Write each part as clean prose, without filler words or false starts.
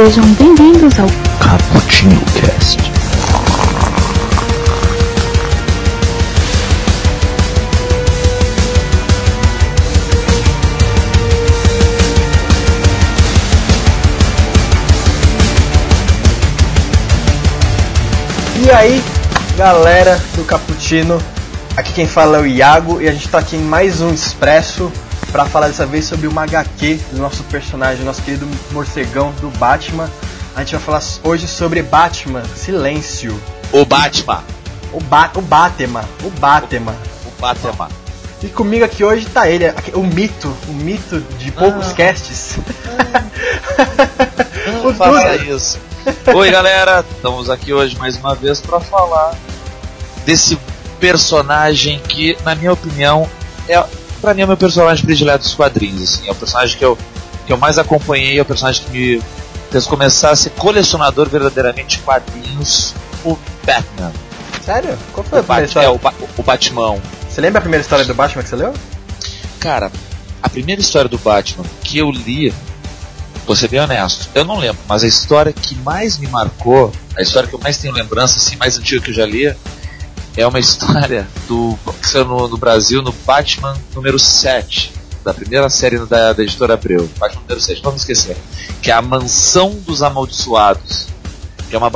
Sejam bem-vindos ao Cappuccino Cast. E aí, galera do Cappuccino, aqui quem fala é o Iago e a gente tá aqui em mais um Expresso pra falar dessa vez sobre uma HQ do nosso personagem, nosso querido morcegão do Batman. A gente vai falar hoje sobre Batman, Silêncio. O Batman. E comigo aqui hoje tá ele, o mito de poucos casts. Não faça isso. Oi, galera, estamos aqui hoje mais uma vez pra falar desse personagem que, na minha opinião, pra mim é o meu personagem predileto dos quadrinhos, assim. É o personagem que eu mais acompanhei, é o personagem que me fez começar a ser colecionador verdadeiramente de quadrinhos, o Batman. Sério? Qual foi a primeira história? O Batman. Você lembra a primeira história do Batman que você leu? Cara, a primeira história do Batman que eu li, vou ser bem honesto, eu não lembro, mas a história que mais me marcou, a história que eu mais tenho lembrança, assim, mais antiga que eu já li, é uma história que saiu no Brasil, no Batman número 7, da primeira série da editora Abril. Batman número 7, não vamos esquecer. Que é a Mansão dos Amaldiçoados. Que é uma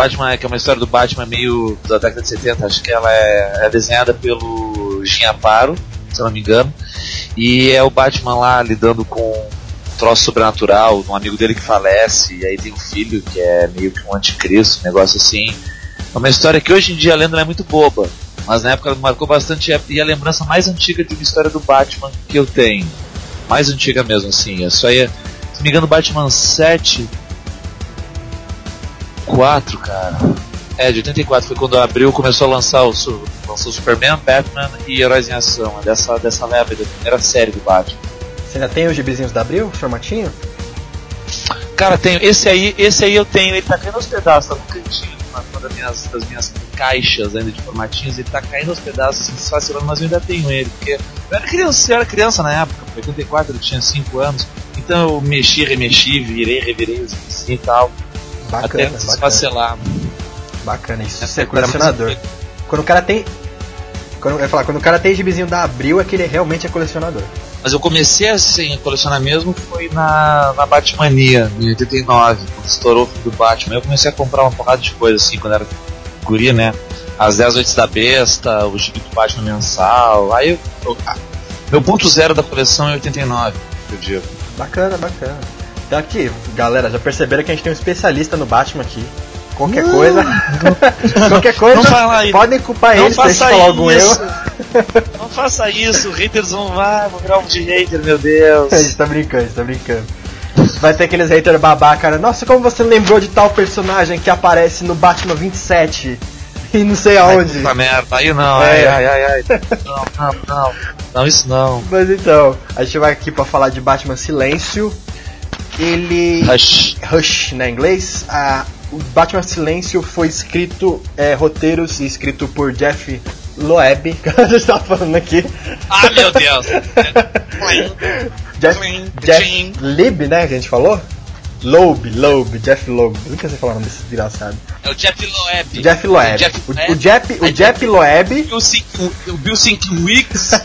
história do Batman meio da década de 70. Acho que ela é desenhada pelo Jim Aparo, se eu não me engano. E é o Batman lá lidando com um troço sobrenatural, um amigo dele que falece. E aí tem um filho que é meio que um anticristo, um negócio assim. É uma história que hoje em dia a lenda é muito boba. Mas na época ela marcou bastante e é a lembrança mais antiga de uma história do Batman que eu tenho. Mais antiga mesmo, assim. Isso aí, se não me engano, Batman 7... 4, cara. É, de 84 foi quando a Abril começou a lançar lançou Superman, Batman e Heróis em Ação. Dessa leva, da primeira série do Batman. Você ainda tem os gibizinhos da Abril, formatinho? Cara, tenho. Esse aí eu tenho. Ele tá caindo aos pedaços, tá no cantinho. Uma das minhas caixas ainda de formatinhos, ele tá caindo aos pedaços, assim, desfacelando, mas eu ainda tenho ele, porque eu era criança na época, em 84 eu tinha 5 anos, então eu remexi, revirei assim e tal. Bacana, até desfacelar. Bacana, isso é colecionador. Mas... Quando o cara tem gibizinho da Abril, é que ele realmente é colecionador. Mas eu comecei assim, a colecionar mesmo foi na Batmania, em 89, quando estourou o filme do Batman. Eu comecei a comprar uma porrada de coisa assim, quando era guri, né? As 10 Noites da Besta, o gibi do Batman mensal. Aí meu ponto zero da coleção é 89, eu digo. Bacana. Então aqui, galera, já perceberam que a gente tem um especialista no Batman aqui. Qualquer coisa, podem culpar ele se falar algum erro. Não faça isso, haters vão lá, vou virar um de hater, meu Deus. A gente tá brincando. Vai ter aqueles haters babá, cara. Nossa, como você lembrou de tal personagem que aparece no Batman 27 e não sei aonde. Puta merda, aí não, ai. Não. Não, isso não. Mas então, a gente vai aqui pra falar de Batman Silêncio. Ele... Hush, né, em inglês. O Batman Silêncio foi escrito, roteiros escrito por Jeff Loeb, que a gente tá falando aqui. Ah, meu Deus! Jeff Loeb, né, que a gente falou? Loeb, Jeff Loeb. Nunca sei falar o nome desse desgraçado. É o Jeff Loeb. O Jeff Loeb. O Bill Sienkiewicz.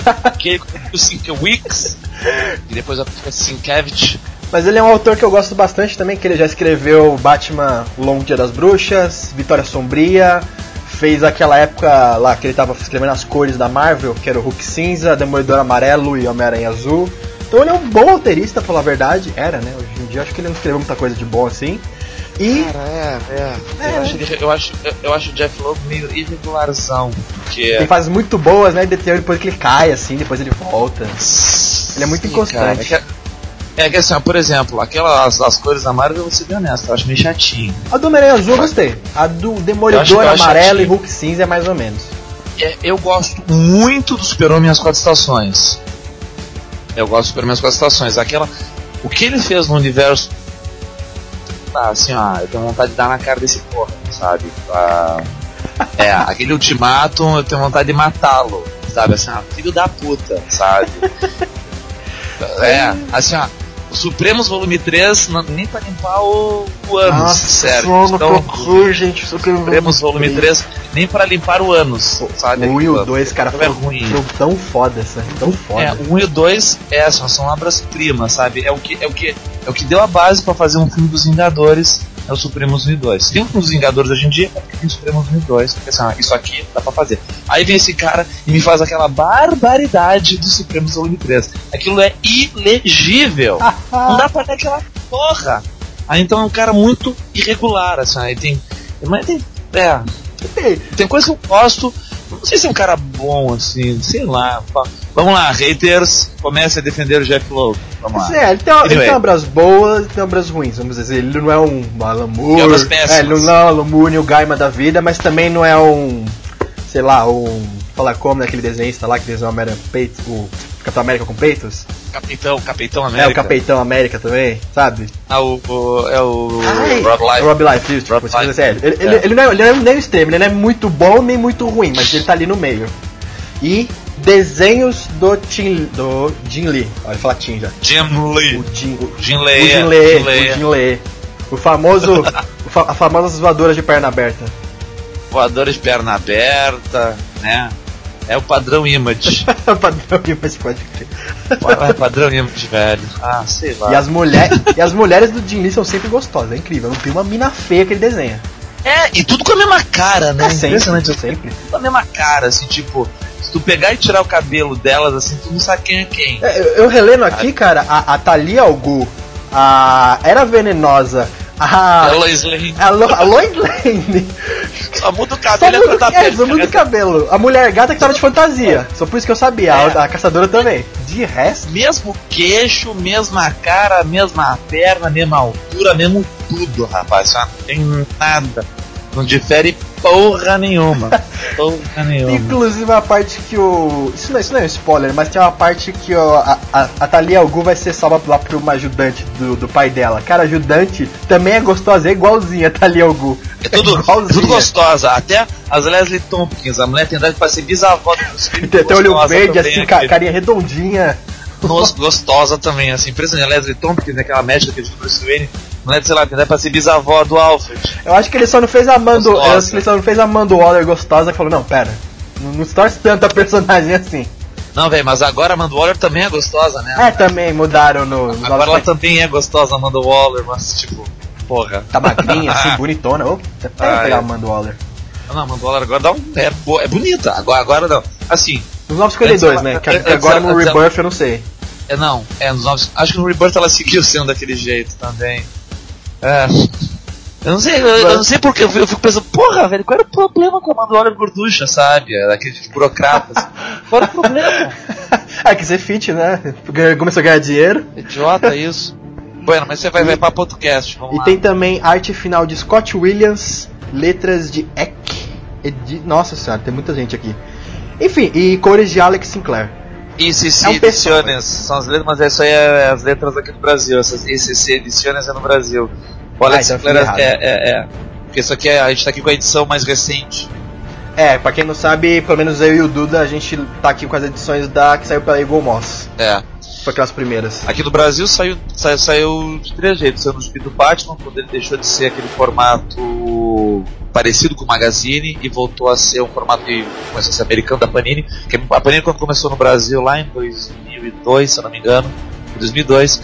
E depois a Sienkiewicz. Mas ele é um autor que eu gosto bastante também, que ele já escreveu Batman Longo Dia das Bruxas, Vitória Sombria, fez aquela época lá que ele tava escrevendo as cores da Marvel, que era o Hulk Cinza, Demolidor Amarelo e Homem-Aranha Azul. Então ele é um bom roteirista, pra falar a verdade, era, né? Hoje em dia acho que ele não escreveu muita coisa de bom assim. E... Cara, é. Eu acho o Jeff Loeb meio irregularzão, porque... Ele faz muito boas, né? Depois que ele cai, assim, depois ele volta. Ele é muito inconstante. Cara, é que assim, por exemplo, as cores da Marvel, eu vou ser bem honesto, eu acho meio chatinho. A do Homem-Aranha Azul eu gostei. A do Demolidor Amarelo e Hulk Cinza é mais ou menos. Eu gosto muito do Super-Homem às 4 Estações. O que ele fez no universo... Tá, assim, ó, eu tenho vontade de dar na cara desse porra, sabe? Aquele ultimato, eu tenho vontade de matá-lo, sabe? Assim, ó, filho da puta, sabe? Assim, ó... Supremos Volume 3, não, nem pra limpar o ânus. Nossa, sério. Então, gente, Supremos Volume 3, nem pra limpar o ânus, sabe? O 1 e o 2, cara, foi ruim. Tão foda, sabe? Tão foda. É, o 1 e o 2 são obras-primas, sabe? É o que deu a base pra fazer um filme dos Vingadores. É o Supremos 1 e 2. Tem um dos Vingadores hoje em dia, é porque tem o Supremos 1 e 2. Porque assim, isso aqui dá pra fazer. Aí vem esse cara e me faz aquela barbaridade do Supremos Volume 3. Aquilo é ilegível. Não dá pra ter aquela porra. Aí então é um cara muito irregular, assim. Aí tem. Mas tem. É. Tem coisa que eu gosto. Não sei se é um cara bom, assim, sei lá. Vamos lá, haters, comece a defender o Jeff Lowe. Vamos lá. É, ele tem obras boas e tem obras ruins, vamos dizer. Ele não é um Alan Moore. Ele não é o Alan Moore e o Gaiman da vida, mas também não é um. Sei lá, um. Fala como naquele desenhista lá que desenhou o Capitão América com peitos? Capitão América. É, o Capitão América também, sabe? Ah, o Rob Liefeld. Ele não é um extremo, ele não é muito bom nem muito ruim, mas ele tá ali no meio. E desenhos do Jim Lee. Olha, fala Tim já. Jim Lee. O Jim Lee. O famoso... a famosa voadora de perna aberta. Voadora de perna aberta, né? É o padrão Image. O padrão Image, pode crer. É padrão Image, velho. Ah, sei lá. E as mulheres do Jim Lee são sempre gostosas, é incrível. Não tem uma mina feia que ele desenha. É, e tudo com a mesma cara, né? É impressionante, sempre. Tudo com a mesma cara, assim, tipo... Se tu pegar e tirar o cabelo delas, assim, tu não sabe quem é quem. É, eu relendo aqui, cara, a Thalia Al Ghul, a Era Venenosa... Ah, a Lois Lane. Só muda o cabelo pra dar pele. Só muda o cabelo. A mulher gata que tava de fantasia. Só por isso que eu sabia. É. A caçadora também. De resto. Mesmo queixo, mesma cara, mesma perna, mesma altura, mesmo tudo, rapaz. Não tem nada. Não difere porra nenhuma. Porra nenhuma. Inclusive a parte que o. Isso não é um spoiler, mas tem uma parte que a Thalia Al Ghul vai ser salva lá por uma ajudante do pai dela. Cara, ajudante também é gostosa, é igualzinha a Thalia Al Ghul. É tudo gostosa. Até as Leslie Tompkins, a mulher tem idade pra ser bisavó. Tem olho verde, assim, carinha redondinha. Gostosa também, assim. Impressionante. A Leslie Tompkins, aquela médica que a gente trouxe o N. Não, sei lá, dá pra ser bisavó do Alfred. Eu acho que ele só não fez a Amanda Waller gostosa e falou, não, pera, não torce tanto a personagem assim. Não, velho, mas agora a Amanda Waller também é gostosa, né? É, também, mudaram no agora ela também é gostosa, a Amanda Waller, mas tipo, porra. Tá magrinha, assim, bonitona, ô, até pegar a Amanda Waller. Não, a Amanda Waller agora dá um... É bonita, agora não, assim... Nos 952, né, que agora no Rebirth eu não sei. Nos 9... Acho que no Rebirth ela seguiu sendo daquele jeito também. É. Eu não sei porque eu fico pensando, porra, velho, qual era o problema com a Amanda Waller gorducha, sabe? Aqueles burocratas. Qual era o problema? Que ser fit, né? Começou a ganhar dinheiro. Idiota, isso. Bueno, mas você vai pra podcast. Vamos lá. Tem também arte final de Scott Williams, letras de Eck. Nossa senhora, tem muita gente aqui. Enfim, e cores de Alex Sinclair. ICC Ediciones, são as letras, mas isso aí é as letras aqui do Brasil. Essas ICC Ediciones é no Brasil. O Alex Sinclair é. Porque isso aqui a gente tá aqui com a edição mais recente. É, pra quem não sabe, pelo menos eu e o Duda, a gente tá aqui com as edições que saiu pela Eagle Moss. É. Foi aquelas primeiras. Aqui no Brasil saiu de três jeitos. Saiu no gibi do Batman, quando ele deixou de ser aquele formato parecido com o Magazine e voltou a ser um formato que começou a ser americano da Panini. Que a Panini, quando começou no Brasil lá em 2002, se eu não me engano, em 2002,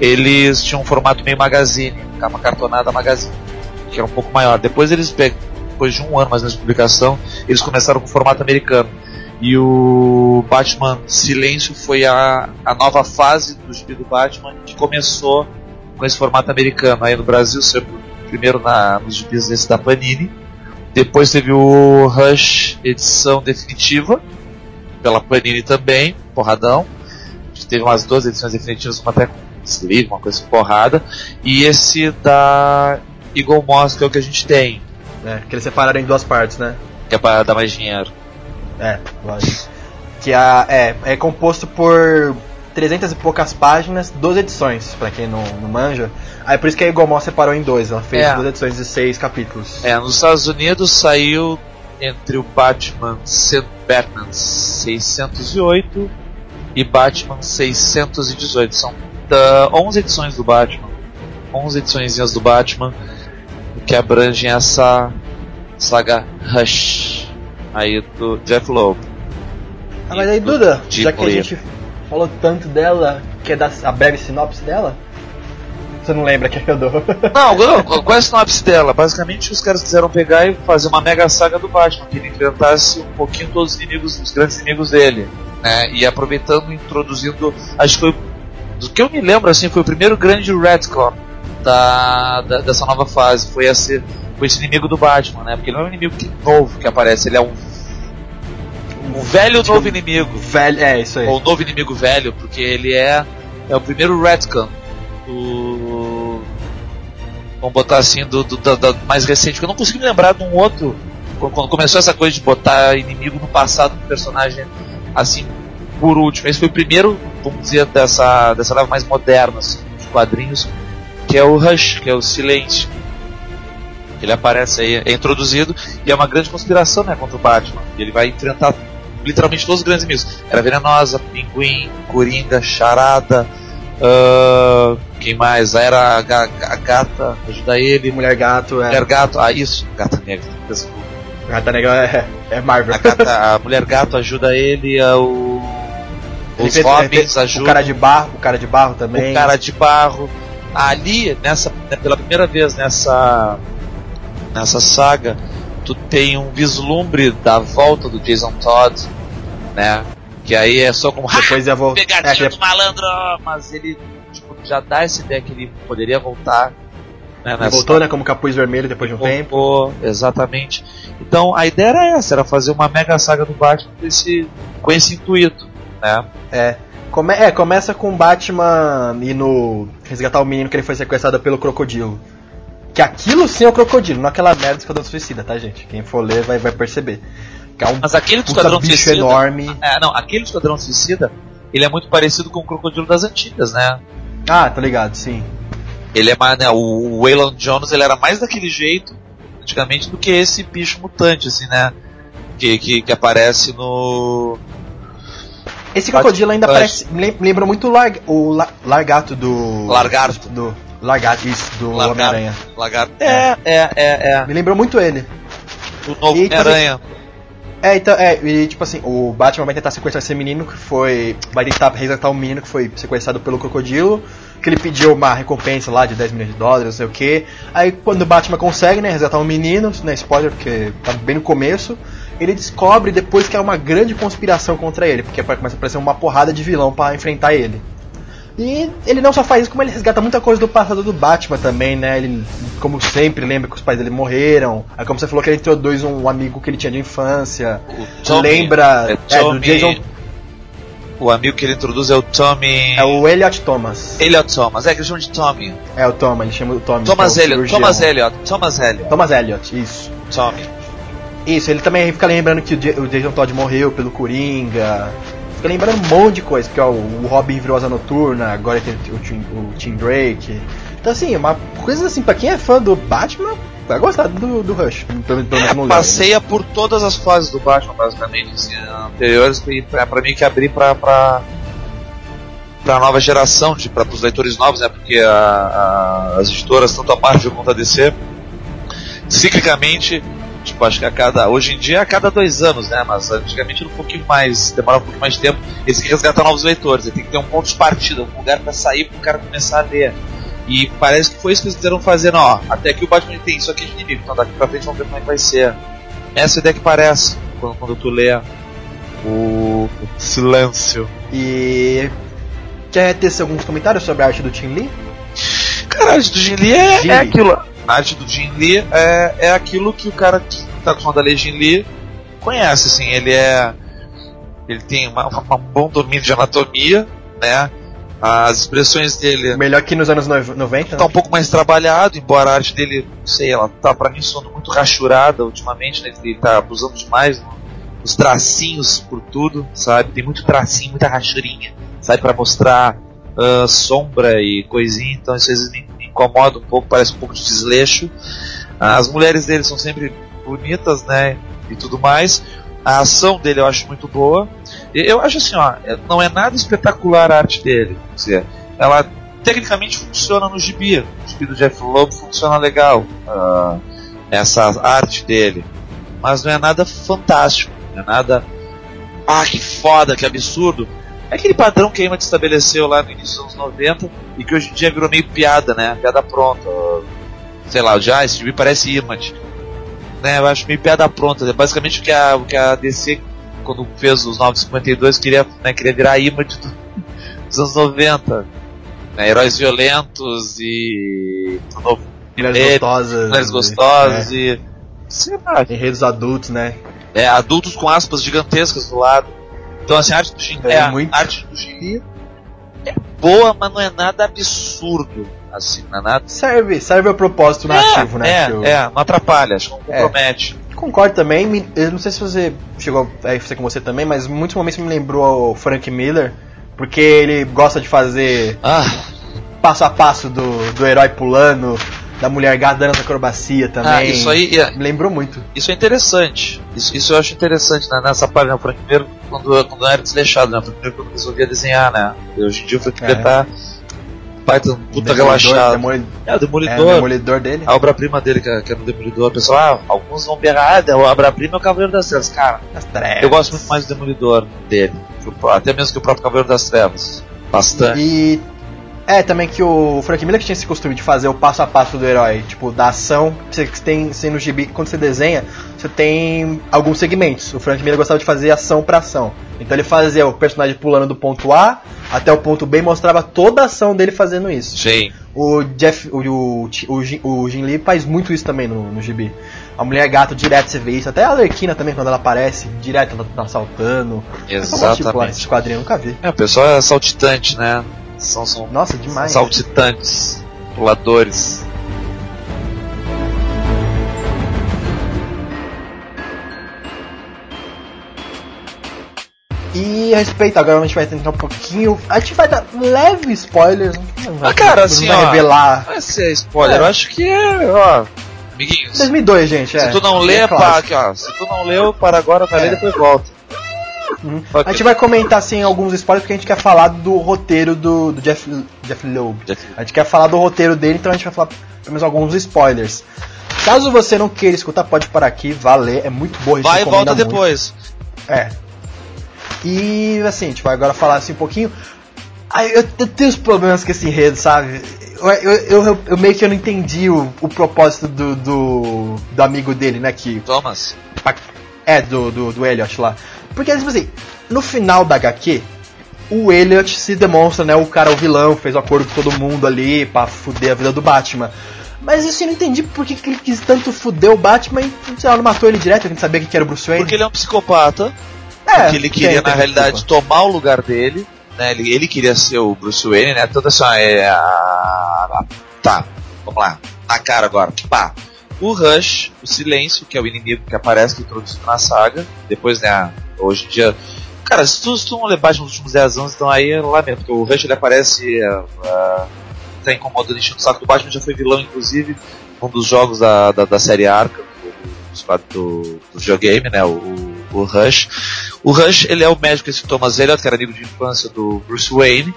eles tinham um formato meio Magazine, uma cartonada Magazine, que era um pouco maior. Depois depois de um ano mais ou menos de publicação, eles começaram com o formato americano. E o Batman Silêncio foi a nova fase do gibi do Batman, que começou com esse formato americano. Aí no Brasil, primeiro nos gibis desse da Panini. Depois teve o Rush, edição definitiva, pela Panini também, porradão. Teve umas 12 edições definitivas, uma até com sleeve, uma coisa porrada. E esse da Eagle Moss, que é o que a gente tem. É, que eles separaram em duas partes, né? Que é pra dar mais dinheiro. É, lógico. Que é composto por 300 e poucas páginas, 12 edições, pra quem não manja. Aí por isso que a Eagle Moss separou em dois, ela fez 2 edições de 6 capítulos. É, nos Estados Unidos saiu entre o Batman 608 e Batman 618, são 11 edições do Batman. 11 ediçõezinhas do Batman que abrangem essa saga Hush aí do Jeff Loeb. Ah, mas aí Duda, já que a gente falou tanto dela, quer dar a breve sinopse dela? Você não lembra que eu dou? Não, qual é a sinopse dela? Basicamente os caras quiseram pegar e fazer uma mega saga do Batman, que ele enfrentasse um pouquinho todos os inimigos, os grandes inimigos dele, né? E aproveitando, introduzindo, acho que foi, do que eu me lembro assim, foi o primeiro grande Redclaw dessa nova fase, foi esse inimigo do Batman, né? Porque ele não é um inimigo novo que aparece, ele é um velho novo inimigo. Velho, é isso aí. Ou novo inimigo velho, porque ele é o primeiro Redclaw. Vamos botar assim do mais recente, porque eu não consigo me lembrar de um outro. Quando começou essa coisa de botar inimigo no passado do personagem assim por último, esse foi o primeiro, vamos dizer, dessa leva mais moderna assim, de quadrinhos, que é o Hush, que é o Silêncio. Ele aparece aí, é introduzido, e é uma grande conspiração, né, contra o Batman. Ele vai enfrentar literalmente todos os grandes inimigos. Era Venenosa, Pinguim, Coringa, Charada, quem mais? Era a gata, ajuda ele. Mulher gato, é. Mulher gato, ah, isso, gata negra. Gata negra é Marvel. A mulher gato ajuda ele, os Robins ajudam. O cara de barro também. O cara de barro. Ali, pela primeira vez nessa saga, tu tem um vislumbre da volta do Jason Todd, né? Que aí é só como depois eu vou pegadinha do malandro, mas ele tipo, já dá essa ideia que ele poderia voltar, né, ele voltou, né, como Capuz Vermelho depois de um tempo. Exatamente. Então a ideia era essa, era fazer uma mega saga do Batman com esse intuito, né? Começa com o Batman indo resgatar o menino que ele foi sequestrado pelo crocodilo. Que aquilo sim é o crocodilo, não aquela merda do Esquadrão Suicida, tá, gente? Quem for ler vai perceber. É um, mas aquele do Esquadrão Suicida enorme. Aquele do Esquadrão Suicida, ele é muito parecido com o crocodilo das antigas, né? Ah, tá ligado, sim. Ele é mais, né, o Waylon Jones, ele era mais daquele jeito antigamente do que esse bicho mutante, assim, né? Que aparece no... Esse crocodilo ainda parece, lembra muito o Largato do... Largato. Largato, isso, do Homem-Aranha. Largato. É. Me lembrou muito ele. O novo Homem-Aranha. E tipo assim, o Batman vai tentar sequestrar esse menino que foi... Vai tentar resgatar um menino que foi sequestrado pelo crocodilo, que ele pediu uma recompensa lá de 10 milhões de dólares, não sei o que. Aí quando o Batman consegue, né, resgatar um menino, né, spoiler, porque tá bem no começo, ele descobre depois que é uma grande conspiração contra ele, porque começa a aparecer uma porrada de vilão pra enfrentar ele. E ele não só faz isso, como ele resgata muita coisa do passado do Batman também, né? Ele, como sempre, lembra que os pais dele morreram. Aí, como você falou, que ele introduz um amigo que ele tinha de infância. Tommy, do Jason. O amigo que ele introduz é o Tommy. É o Elliot Thomas, que ele chama de Tommy. É o Tommy, ele chama o Tommy. Thomas Elliot, isso. Tommy. Isso, ele também fica lembrando que o Jason Todd morreu pelo Coringa. Fica lembrando um monte de coisa, porque ó, o Robin virou Asa Noturna, agora tem o Tim Drake. Então assim, uma coisa assim, pra quem é fã do Batman, vai gostar do Rush. Passeia por todas as fases do Batman, basicamente, assim, anteriores, e pra mim que abrir pra nova geração, pra os leitores novos, né, porque as editoras, tanto a Marvel quanto a DC, ciclicamente... Tipo, acho que hoje em dia é a cada 2 anos, né? Mas antigamente era um pouquinho mais, demorava um pouquinho mais de tempo. Eles têm que resgatar novos leitores, ele tem que ter um ponto de partida, um lugar pra sair pro cara começar a ler. E parece que foi isso que eles quiseram fazer, ó. Até aqui o Batman tem isso aqui de inimigo, então daqui pra frente vamos ver como é que vai ser. Essa é a ideia que parece quando tu lê o Silêncio. E quer ter alguns comentários sobre a arte do Jim Lee? Cara, a arte do Jim Lee é aquilo. A arte do Jim Lee é aquilo que o cara que tá acostumado a ler Jim Lee conhece, assim, ele tem um bom domínio de anatomia, né, as expressões dele... Melhor que nos anos 90, tá um pouco mais trabalhado, embora a arte dele, não sei, ela tá pra mim soando muito rachurada ultimamente, né, ele tá abusando demais, né? Os tracinhos por tudo, sabe, tem muito tracinho, muita rachurinha, sabe, pra mostrar sombra e coisinha, então isso às vezes incomoda um pouco, parece um pouco de desleixo. As mulheres dele são sempre bonitas, né, e tudo mais. A ação dele eu acho muito boa. Eu acho assim, ó, não é nada espetacular a arte dele, quer dizer, ela tecnicamente funciona no gibi. O gibi do Jeff Loeb funciona legal, essa arte dele, mas não é nada fantástico, não é nada, ah, que foda, que absurdo. É aquele padrão que a Image estabeleceu lá no início dos anos 90 e que hoje em dia virou meio piada, né? Piada pronta. Sei lá, já esse gibi parece Image, né? Eu acho meio piada pronta. É basicamente o que a DC, quando fez os 952, queria virar a Image dos anos 90. Né? Heróis violentos e... Mulheres gostosas e... Sei lá. Enredos adultos, né? É, adultos com aspas gigantescas do lado. Então assim, a arte do gibi é boa, mas não é nada absurdo. Assim, não é nada... Serve ao propósito narrativo, né? Não atrapalha, acho que não compromete. Concordo também, eu não sei se você chegou a fazer com você também, mas em muitos momentos me lembrou o Frank Miller, porque ele gosta de fazer passo a passo do herói pulando, da mulher gata dando acrobacia também. Isso aí me lembrou muito. Isso é interessante, isso eu acho interessante, né? Nessa página, o Frank Miller, quando eu era desleixado, né? O Frank Miller, quando eu resolvia desenhar, né? E hoje em dia o Frank Miller tá... Python, puta relaxado. É o Demolidor. É o Demolidor dele. A obra-prima dele, que é do Demolidor. O pessoal, alguns vão pegar, a obra-prima é o Cavaleiro das Trevas. Cara, eu gosto muito mais do Demolidor dele. Até mesmo que o próprio Cavaleiro das Trevas. Bastante. E é também que o Frank Miller que tinha esse costume de fazer o passo a passo do herói. Tipo, da ação que você tem no gibi. Quando você desenha, você tem alguns segmentos. O Frank Miller gostava de fazer ação pra ação. Então ele fazia o personagem pulando do ponto A até o ponto B e mostrava toda a ação dele fazendo isso. Sim. O Jim Lee faz muito isso também no gibi. A Mulher Gato direto você vê isso. Até a Arlequina também, quando ela aparece, direto ela tá saltando. Exatamente. Tipo, esse quadrinho eu nunca vi. É, o pessoal é saltitante, né? São nossa, demais. São saltitantes, puladores. E a respeito, agora a gente vai tentar um pouquinho. A gente vai dar leve spoilers. Cara, assim, vai revelar. Vai ser spoiler, eu acho que é, ó. Amiguinhos. 2002, gente, Se tu não lê, aqui, ó. Se tu não leu, para agora, vai ler e depois volta. Okay. A gente vai comentar, assim, alguns spoilers, porque a gente quer falar do roteiro do Jeff Loeb. A gente quer falar do roteiro dele, então a gente vai falar pelo menos alguns spoilers. Caso você não queira escutar, pode parar aqui, valer, é muito boa. Vai e volta muito. Depois. É. E assim, a gente vai agora falar assim um pouquinho. Eu tenho os problemas com esse enredo, sabe? Eu meio que eu não entendi o propósito do amigo dele, né? Que Thomas? Do Elliot lá. Porque, tipo assim, no final da HQ, o Elliot se demonstra, né? O cara, o vilão, fez um acordo com todo mundo ali pra fuder a vida do Batman. Mas assim, eu não entendi por que ele quis tanto fuder o Batman e, sei lá, não matou ele direto, a gente sabia que era o Bruce Wayne. Porque ele é um psicopata. Porque ele queria, na realidade, tomar o lugar dele, né? Ele queria ser o Bruce Wayne, né? Toda essa... Tá, vamos lá. Na cara agora. Pá. O Rush, o Silêncio, que é o inimigo que aparece, que é introduzido na saga. Depois, né? Hoje em dia... Cara, se tu não levar nos últimos 10 anos, então aí eu lamento. Porque o Rush, ele aparece... tá incomodando, enchendo o saco do Batman. Já foi vilão, inclusive, um dos jogos da série Arkham. Do videogame, né? O Rush. O Rush, ele é o médico, esse Thomas Elliot, que era amigo de infância do Bruce Wayne,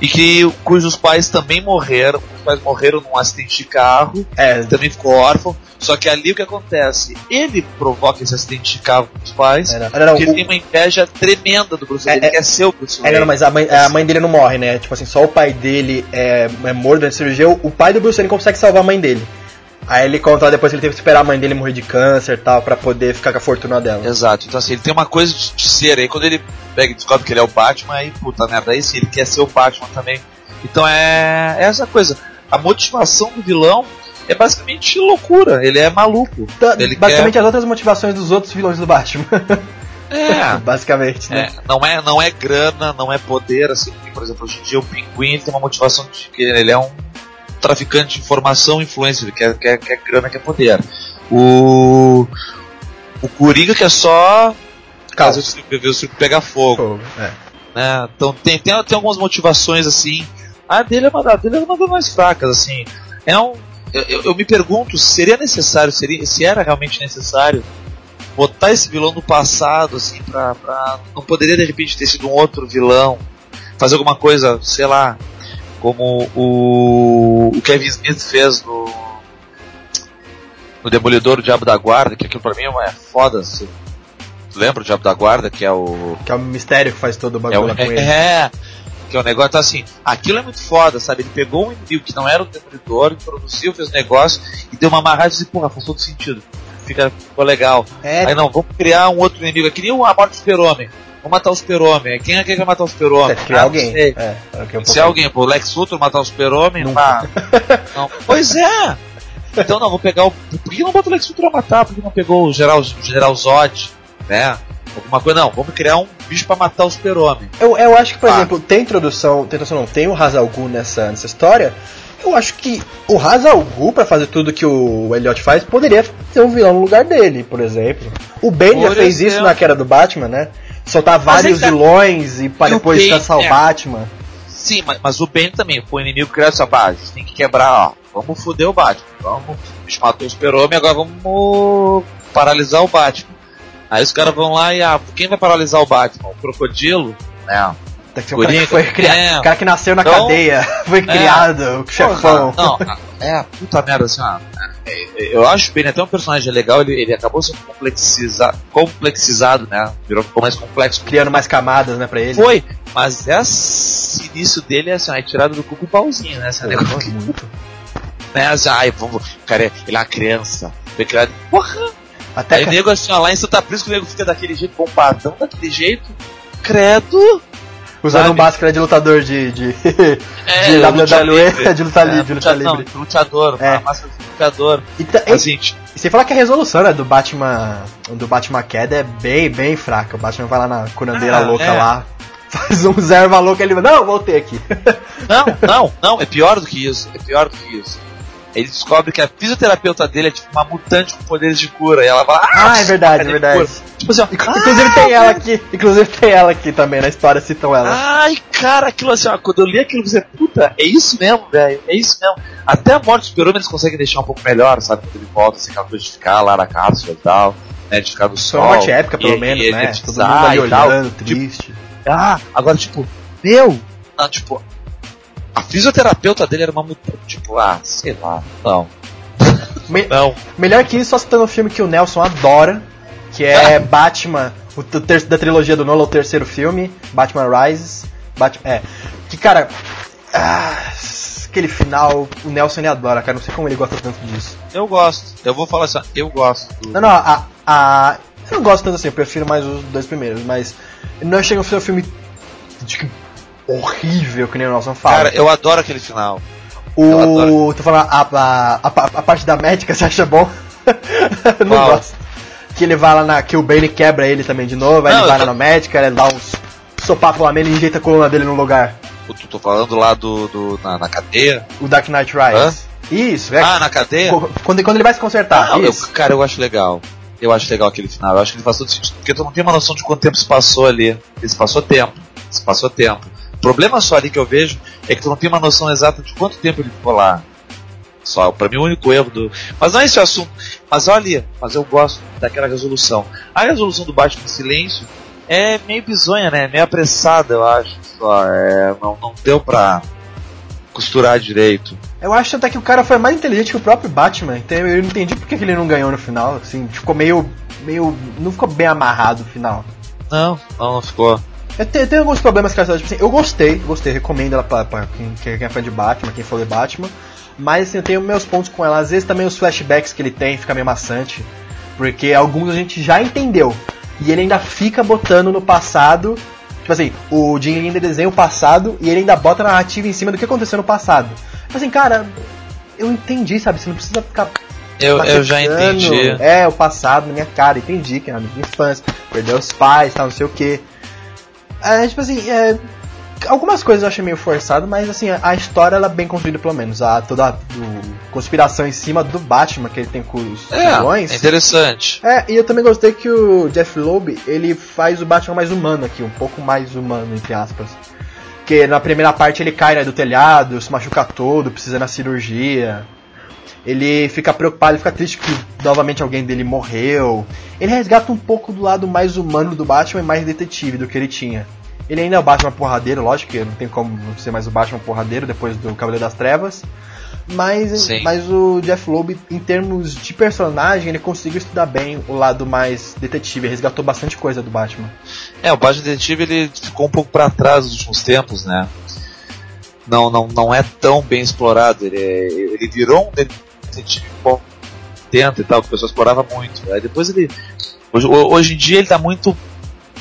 e cujos pais também morreram. Os pais morreram num acidente de carro, ele também ficou órfão. Só que ali o que acontece? Ele provoca esse acidente de carro com os pais, porque ele tem uma inveja tremenda do Bruce Wayne, ele quer ser o Bruce Wayne. Mas a mãe dele não morre, né? Tipo assim, só o pai dele é morto durante a cirurgia, o pai do Bruce Wayne consegue salvar a mãe dele. Aí ele conta depois que ele teve que esperar a mãe dele morrer de câncer e tal, pra poder ficar com a fortuna dela. Exato, então assim, ele tem uma coisa de ser, aí quando ele pega e descobre que ele é o Batman, aí puta merda, aí sim, ele quer ser o Batman também. Então é essa coisa, a motivação do vilão é basicamente loucura, ele é maluco. Ele basicamente as outras motivações dos outros vilões do Batman. Basicamente, né? Não é grana, não é poder, assim, porque, por exemplo, hoje em dia o Pinguim tem uma motivação de que ele é um traficante de informação, influencer, ele quer grana, quer poder. O Coringa que é só caso o circo pegar fogo. Né? Então tem algumas motivações assim. A dele é uma das mais fracas, assim. Eu me pergunto, se era realmente necessário botar esse vilão no passado, assim, pra não poderia de repente ter sido um outro vilão, fazer alguma coisa, sei lá. como o Kevin Smith fez no Demolidor, o Diabo da Guarda, que aquilo pra mim é uma foda, assim. Tu lembra o Diabo da Guarda, que é o... Que é o mistério que faz todo o bagulho com ele. É, que é um negócio, então, assim, aquilo é muito foda, sabe? Ele pegou um inimigo que não era o Demolidor, produziu, fez um negócio, e deu uma amarrada e disse, porra, faz todo sentido. Ficou legal. É. Aí não, vamos criar um outro inimigo, é que nem a morte do Super-Homem. Vamos matar o Super-Homem. Quem é que vai matar o Super-Homem? Se alguém. Se alguém, pô, o Lex Luthor matar o Super-Homem, não. Pois é! Então não, vou pegar o... Por que não bota o Lex Luthor a matar? Por que não pegou o General Zod, né? Alguma coisa, não. Vamos criar um bicho pra matar o Super-Homem. Eu acho que, por exemplo, tem o Ra's al Ghul nessa história. Eu acho que o Ra's al Ghul, pra fazer tudo que o Elliot faz, poderia ter um vilão no lugar dele, por exemplo. O Bane já fez isso na queda do Batman, né? Soltar vários vilões e para depois caçar o Batman. Sim, mas o Bane também foi um inimigo criado só pra tem que quebrar, ó. Vamos foder o Batman. Vamos matar o Super-Homem, agora vamos paralisar o Batman. Aí os caras vão lá e quem vai paralisar o Batman? O Crocodilo? Não. Tem que ser o cara que foi criado. O cara que nasceu na cadeia. Foi criado, o chefão. Puta merda, assim, ó. Eu acho o Bane até um personagem legal, ele acabou sendo complexizado, né? Virou mais complexo. Criando mais camadas, né, pra ele. Foi, mas esse início dele é assim, é tirado do cu com o pauzinho, né? Esse negócio muito. Né, cara, ele é uma criança. Foi criado. Porra! Até aí o nego assim, ó, lá em Santa Prisca o nego fica daquele jeito, bombadão daquele jeito. Credo! Usando máscara de lutador de WWE, de luta livre. Lutador, máscara de lutador. E sem falar que a resolução, né, do Batman Queda é bem, bem fraca. O Batman vai lá na curandeira louca lá, faz um zerva louca, ele vai, não, voltei aqui. Não, é pior do que isso, Ele descobre que a fisioterapeuta dele é tipo uma mutante com poderes de cura. E ela fala... Ah, é verdade, é verdade. Tipo assim, ó, inclusive tem ela aqui também, na história citam ela. Ai, cara, aquilo assim, ó, quando eu li aquilo, você... Puta, é isso mesmo, velho, é isso mesmo. Até a morte do Super-Homem eles conseguem deixar um pouco melhor, sabe? Quando ele volta, assim, aquela coisa de ficar lá na cápsula e tal, né? De ficar no sol. Foi uma morte épica, pelo menos, né? Todo mundo ali olhando, triste. Tipo, agora, tipo... Meu! Não, tipo... A fisioterapeuta dele era uma mutante, tipo, sei lá, não. Não. Melhor que isso, só citando um filme que o Nelson adora, que é Batman, da trilogia do Nolan, o terceiro filme, Batman Rises. Que, cara, aquele final, o Nelson ele adora, cara, não sei como ele gosta tanto disso. Eu gosto, eu vou falar assim, eu gosto. Eu não gosto tanto assim, eu prefiro mais os dois primeiros, mas não chega a ser um filme... horrível, que nem o Nelson fala. Cara, eu adoro aquele final. Tô falando a parte da médica, você acha bom? Não gosto. Que ele vai lá que o Bane quebra ele também de novo, aí ele vai lá na médica, ele dá uns sopapos lá nele e enjeita a coluna dele no lugar. Eu tô falando lá na cadeia? O Dark Knight Rises. Isso, é. Na cadeia? Quando ele vai se consertar. Cara, eu acho legal. Eu acho legal aquele final. Eu acho que ele passou do sentido, porque tu não tem uma noção de quanto tempo se passou ali. Se passou tempo. O problema só ali que eu vejo é que tu não tem uma noção exata de quanto tempo ele ficou lá. Só, pra mim, o único erro do... Mas não é esse o assunto. Mas olha, eu gosto daquela resolução. A resolução do Batman Silêncio é meio bizonha, né? Meio apressada, eu acho. Não deu pra costurar direito. Eu acho até que o cara foi mais inteligente que o próprio Batman. Então, eu não entendi porque que ele não ganhou no final. Assim, ficou meio... Não ficou bem amarrado o final. Não ficou... Tem alguns problemas que ela tipo assim, eu gostei, recomendo ela pra quem é fã de Batman, quem for ler Batman, mas assim, eu tenho meus pontos com ela, às vezes também os flashbacks que ele tem fica meio maçante, porque alguns a gente já entendeu, e ele ainda fica botando no passado, tipo assim, o Jim ainda desenha o passado, e ele ainda bota a narrativa em cima do que aconteceu no passado. Mas assim, cara, eu entendi, sabe, você não precisa ficar... Eu já entendi. É, o passado na minha cara, entendi, que é amigo de infância, perdeu os pais, tal, não sei o que... tipo assim, algumas coisas eu achei meio forçado, mas assim, a história ela é bem construída pelo menos. Toda a conspiração em cima do Batman que ele tem com os vilões. É interessante. E eu também gostei que o Jeff Loeb, ele faz o Batman mais humano aqui, um pouco mais humano, entre aspas. Porque na primeira parte ele cai, né, do telhado, se machuca todo, precisa ir na cirurgia. Ele fica preocupado, ele fica triste que novamente alguém dele morreu. Ele resgata um pouco do lado mais humano do Batman e mais detetive do que ele tinha. Ele ainda é o Batman porradeiro, lógico que não tem como não ser mais o Batman porradeiro depois do Cavaleiro das Trevas. Mas o Jeff Loeb, em termos de personagem, ele conseguiu estudar bem o lado mais detetive, ele resgatou bastante coisa do Batman. É, o Batman detetive ele ficou um pouco para trás nos últimos tempos, né? Não é tão bem explorado, ele virou um detetive bom, tenta e tal, que o pessoal explorava muito. Aí depois ele. Hoje em dia ele tá muito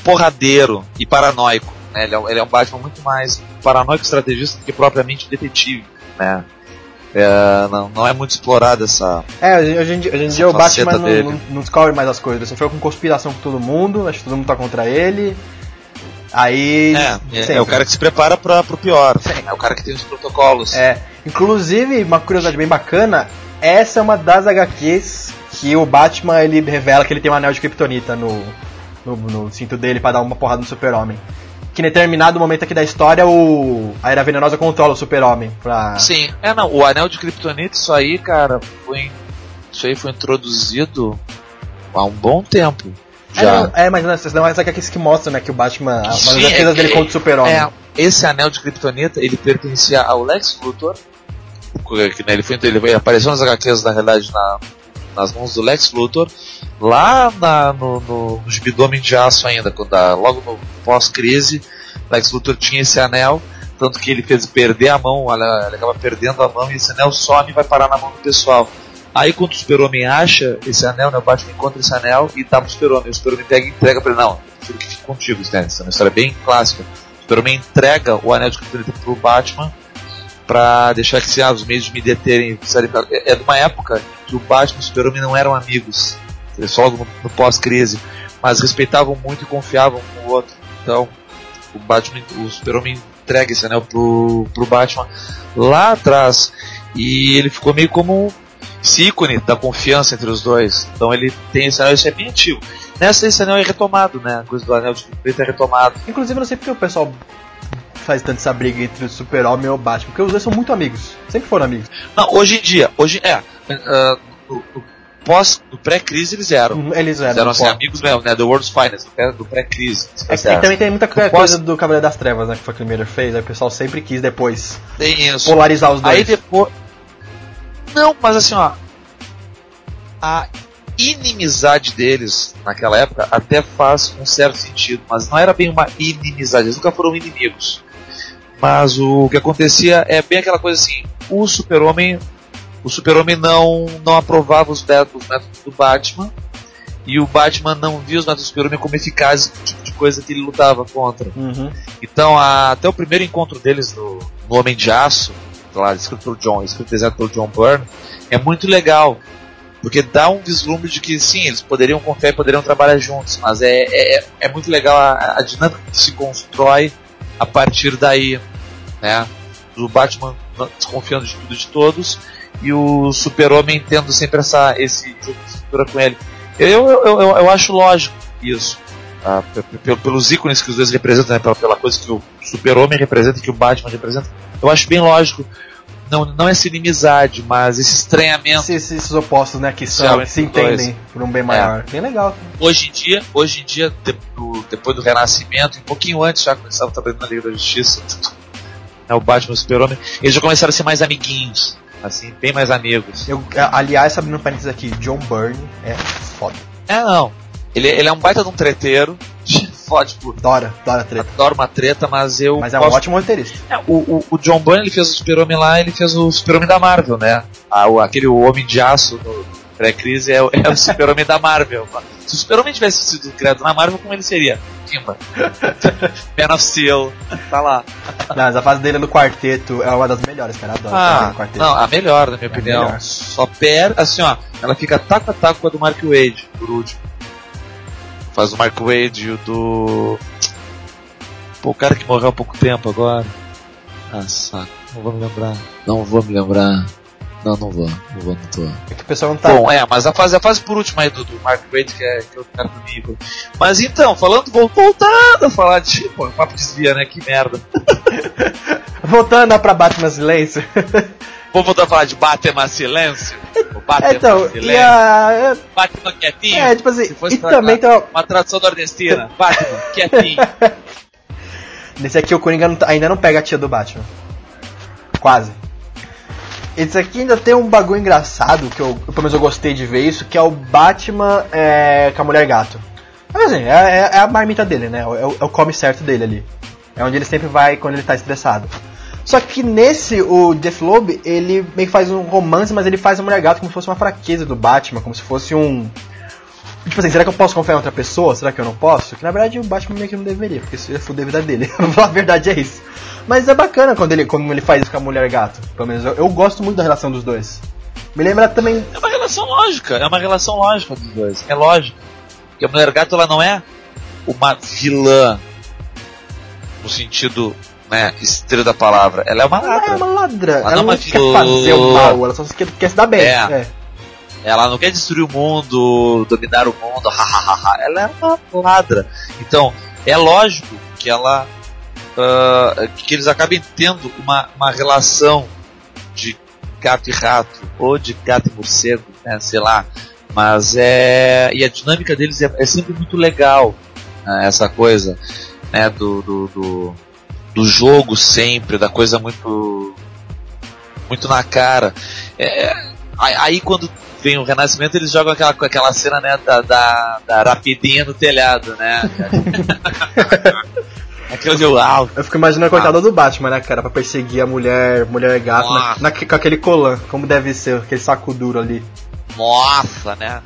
porradeiro e paranoico, né? Ele é um Batman muito mais paranoico estrategista do que propriamente detetive, né? É, não é muito explorado essa. É, hoje em dia o Batman não descobre mais as coisas. Ele foi com conspiração com todo mundo, acho que todo mundo tá contra ele. Aí. É o cara que se prepara pro pior. É o cara que tem os protocolos. É. Inclusive, uma curiosidade bem bacana: essa é uma das HQs que o Batman ele revela que ele tem um anel de kryptonita no cinto dele pra dar uma porrada no Super-Homem. Que em determinado momento aqui da história a Era Venenosa controla o Super-Homem pra... Sim, o Anel de Kryptonita, isso aí, cara, foi introduzido há um bom tempo já. Mas é aqueles que mostram, né, que o Batman, uma das defesas dele contra o Super-Homem. Esse Anel de Kryptonita, ele pertencia ao Lex Luthor, que, né, ele apareceu nas HQs, na realidade, nas mãos do Lex Luthor, lá no gibi do Homem de Aço ainda, logo no pós-crise, Lex Luthor tinha esse anel, tanto que ele fez perder a mão, ele acaba perdendo a mão, e esse anel some e vai parar na mão do pessoal. Aí quando o Super-Homem acha esse anel, né, o Batman encontra esse anel e dá pro Super-Homem, o Super-Homem pega e entrega pra ele, não, eu prefiro que fique contigo, né? Essa é uma história bem clássica. O Super-Homem entrega o anel de Kryptonita pro Batman, pra deixar que os meios de me deterem. É de uma época que o Batman e o Super-Homem não eram amigos, só no pós-crise, mas respeitavam muito e confiavam um no outro. Então o Super-Homem entrega esse anel pro Batman lá atrás, e ele ficou meio como esse ícone da confiança entre os dois. Então ele tem esse anel, isso é bem antigo. Esse anel é retomado, né? A coisa do anel de preto é retomado. Inclusive, não sei porque o pessoal faz tanto essa briga entre o Super-Homem e o Batman, porque os dois são muito amigos, sempre foram amigos. Não, no pré-crise eles eram assim, amigos mesmo, né, do World's Finest, do pré-crise. E também tem muita coisa do Cavaleiro das Trevas, né, que foi o que o Miller fez, aí o pessoal sempre quis depois polarizar os dois. Aí depois... Não, mas assim, ó, a inimizade deles naquela época até faz um certo sentido, mas não era bem uma inimizade, eles nunca foram inimigos. Mas o que acontecia é bem aquela coisa assim, o Super-Homem não aprovava os métodos do Batman, e o Batman não via os métodos do Super-Homem como eficazes pro tipo de coisa que ele lutava contra. Uhum. Então, até o primeiro encontro deles no Homem de Aço, lá, escrito pelo John Byrne, é muito legal, porque dá um vislumbre de que sim, eles poderiam confiar e poderiam trabalhar juntos, mas é muito legal a dinâmica que se constrói a partir daí, né? O Batman desconfiando de tudo e de todos, e o Super-Homem tendo sempre esse jogo de cintura com ele. Eu acho lógico isso, pelos ícones que os dois representam, né, pela coisa que o Super-Homem representa e que o Batman representa. Eu acho bem lógico, não essa inimizade, mas esse estranhamento. Esses opostos, né, que se entendem por um bem maior. Bem legal. Hoje em dia depois do Renascimento, um pouquinho antes já começava trabalhando na Liga da Justiça, o Batman e o Super-Homem, eles já começaram a ser mais amiguinhos. Assim, bem mais amigos. Aliás, abrindo um parênteses aqui, John Byrne é foda. Ele é um baita de um treteiro. Foda, tipo, adora treta. Adora uma treta, mas é um ótimo roteirista. O John Byrne, ele fez o Super-Homem lá, ele fez o Super-Homem da Marvel, né? Aquele Homem de Aço no pré-crise é o Super-Homem da Marvel. Se o Super-Homem tivesse sido criado na Marvel, como ele seria? Kimba. Man of Steel. Tá lá. Não, mas a fase dele no quarteto é uma das melhores, cara. Adoro. Quarteto. Não, a melhor, na minha opinião. Melhor. Só perde, assim, ó. Ela fica taco a taco com a do Mark Waid, por último. Faz o Mark Waid e o do... o cara que morreu há pouco tempo agora. Saco. Não vou me lembrar. Não vou. É que o pessoal não tá. Bom, mas a fase por último aí do Mark Waid, que é o cara do nível. Mas então, voltando a falar de... Pô, o papo desvia, né? Que merda. Voltando pra Batman Silêncio. Vou voltar a falar de Batman Silêncio. O Batman Silêncio. Batman quietinho. É, tipo assim, se fosse e também uma tradução nordestina. Batman quietinho. Nesse aqui o Coringa ainda não pega a tia do Batman. Quase. Esse aqui ainda tem um bagulho engraçado, que eu, pelo menos eu gostei de ver isso, que é o Batman com a Mulher Gato. Mas assim, é a marmita dele, né? É o come certo dele ali. É onde ele sempre vai quando ele tá estressado. Só que nesse, o Jeff Loeb, ele meio que faz um romance, mas ele faz a Mulher Gato como se fosse uma fraqueza do Batman, como se fosse um... Tipo assim, será que eu posso confiar em outra pessoa? Será que eu não posso? Que na verdade o Batman meio que não deveria, porque isso já fudeu a vida dele. A verdade é isso. Mas é bacana como ele faz isso com a Mulher Gato. Pelo menos eu gosto muito da relação dos dois. Me lembra também... É uma relação lógica dos dois. É lógico. E a Mulher Gato, ela não é uma vilã no sentido, né, estrela da palavra. Ela é uma ladra. Ela não quer fazer o mal, ela só quer se dar bem. É. Ela não quer destruir o mundo, dominar o mundo, hahaha. Ela é uma ladra. Então, é lógico que ela... que eles acabem tendo uma relação de gato e rato, ou de gato e morcego, né, sei lá. Mas é... E a dinâmica deles é sempre muito legal, né, essa coisa, né, do jogo sempre, da coisa muito... muito na cara. Aí quando vem o Renascimento, eles jogam aquela cena, né, da rapidinha no telhado, né? Aquilo de uau. Eu fico imaginando a coitada do Batman, né, cara? Pra perseguir a mulher gato com aquele colã, como deve ser, aquele saco duro ali. Nossa, né?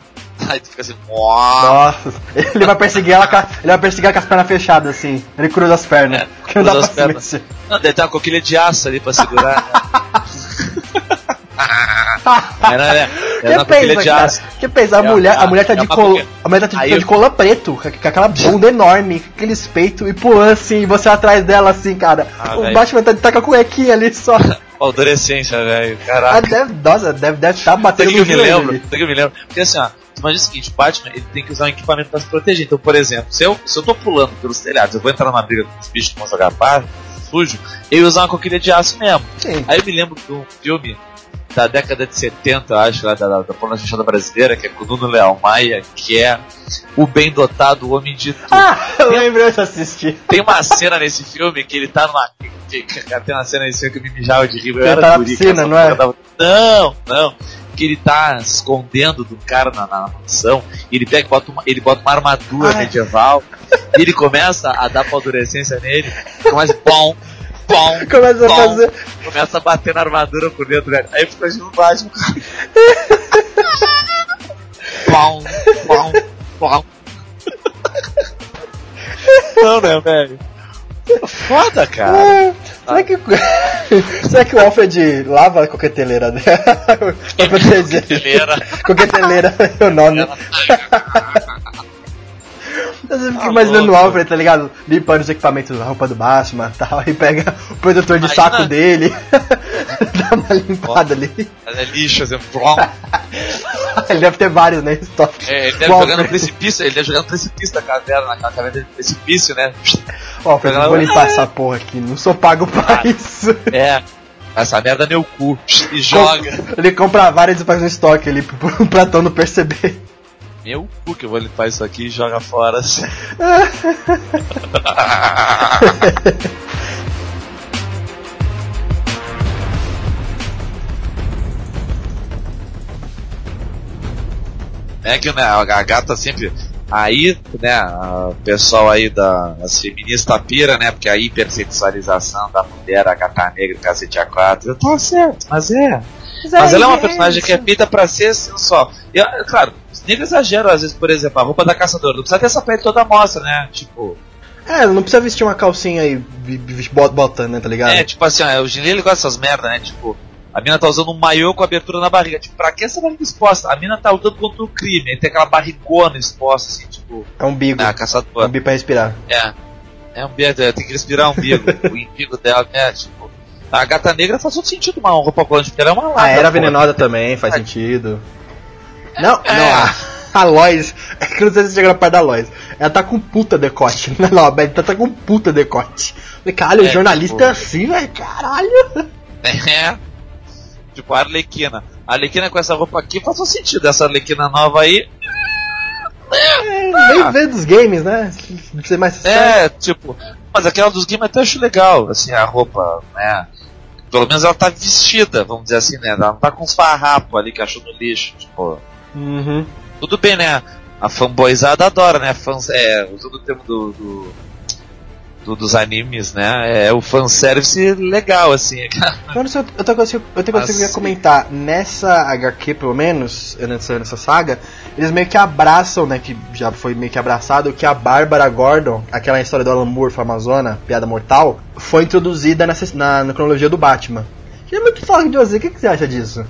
Aí tu fica assim, nossa. Ele vai perseguir ela com as pernas fechadas, assim. Ele cruza as pernas. Cruza as pernas. Não, deve ter uma coquilha de aço ali pra segurar, né? Que pensa? A mulher tá de colã preto, com aquela bunda enorme, com aqueles peitos e pulando assim, e você atrás dela assim, cara. O Batman tá com a cuequinha ali só. Adolescência, velho. Caraca. Deve estar batendo no joelho. Eu me lembro. Porque assim, ó, tu imagina o seguinte: o Batman, ele tem que usar um equipamento pra se proteger. Então, por exemplo, se eu tô pulando pelos telhados, eu vou entrar numa briga com os bichos que vão jogar sujo, eu ia usar uma coquilha de aço mesmo. Sim. Aí eu me lembro de um filme da década de 70, acho, lá da Polônia Fechada Brasileira, que é com o Nuno Leal Maia, que é o bem dotado, o homem de tudo. Eu lembrei de assistir. Tem uma cena nesse filme que ele tá numa... Tem uma cena nesse filme que eu me mijava de rir. Eu era na piscina, não é? Não. Que ele tá se escondendo do cara na mansão, e ele pega e bota uma armadura medieval, e ele começa a dar pra adolescência nele, começa começa a bater na armadura por dentro, velho. Aí fica de baixo, cara. Não, né, velho? Foda, cara. Será que o Alfred lava a coqueteleira dela? Coqueteleira é o nome. Eu fico imaginando o Alfred, tá ligado? Limpando os equipamentos, a roupa do Batman e tal, e pega o produtor de saco dele, dá uma limpada ali. Mas é lixo, assim, ele deve ter vários, né? Ele deve jogar no precipício, da caverna, naquela caverna de precipício, né? Ó, Alfred, eu vou limpar essa porra aqui, não sou pago pra isso. Essa merda é meu cu, e joga. Ele compra várias e faz um estoque ali, pro Platão não perceber. Meu cu que eu vou limpar isso aqui e joga fora assim. É que, né, a gata sempre... Aí, né, o pessoal aí das feministas pira, né, porque a hipersexualização da mulher, a gata negra, cacete a quatro, eu tô certo, mas ela é uma personagem que é feita pra ser sensual. Claro, os negros exageram, às vezes, por exemplo, a roupa da caçadora, não precisa ter essa pele toda à mostra, né, tipo... não precisa vestir uma calcinha aí, botando, né, tá ligado? Tipo assim, o Gilles, ele gosta dessas merda, né, tipo... A mina tá usando um maiô com abertura na barriga. Tipo, pra que essa barriga exposta? A mina tá lutando contra o crime. Aí tem aquela barrigona exposta, assim, tipo... É um bico. É um bico pra respirar. É um bico, tem que respirar um bico. O imbigo dela, né, tipo... A gata negra faz todo sentido, uma roupa colante, porque ela é uma lata. A era venenosa também, faz sentido. A Lois... Eu não sei se chega na parte da Lois. Ela tá com puta decote. Não, a Betty tá com puta decote. Caralho, o jornalista tipo... é assim, velho, caralho. Tipo, a Arlequina com essa roupa aqui faz um sentido, essa Arlequina nova aí. Nem vê dos games, né? Ser mais tipo, Mas aquela dos games até acho legal, assim, a roupa, né? Pelo menos ela tá vestida, vamos dizer assim, né? Ela não tá com uns farrapos ali que achou no lixo, tipo. Uhum. Tudo bem, né? A fanboyzada adora, né? Fans, usando o termo dos animes, né? É o fanservice legal, assim. Mano, eu comentar. Nessa HQ, pelo menos, nessa saga, eles meio que abraçam, né? Que já foi meio que abraçado, que a Bárbara Gordon, aquela história do Alan Moore, Famazona, Piada Mortal, foi introduzida na cronologia do Batman. Que é muito fácil de dizer, o que você acha disso?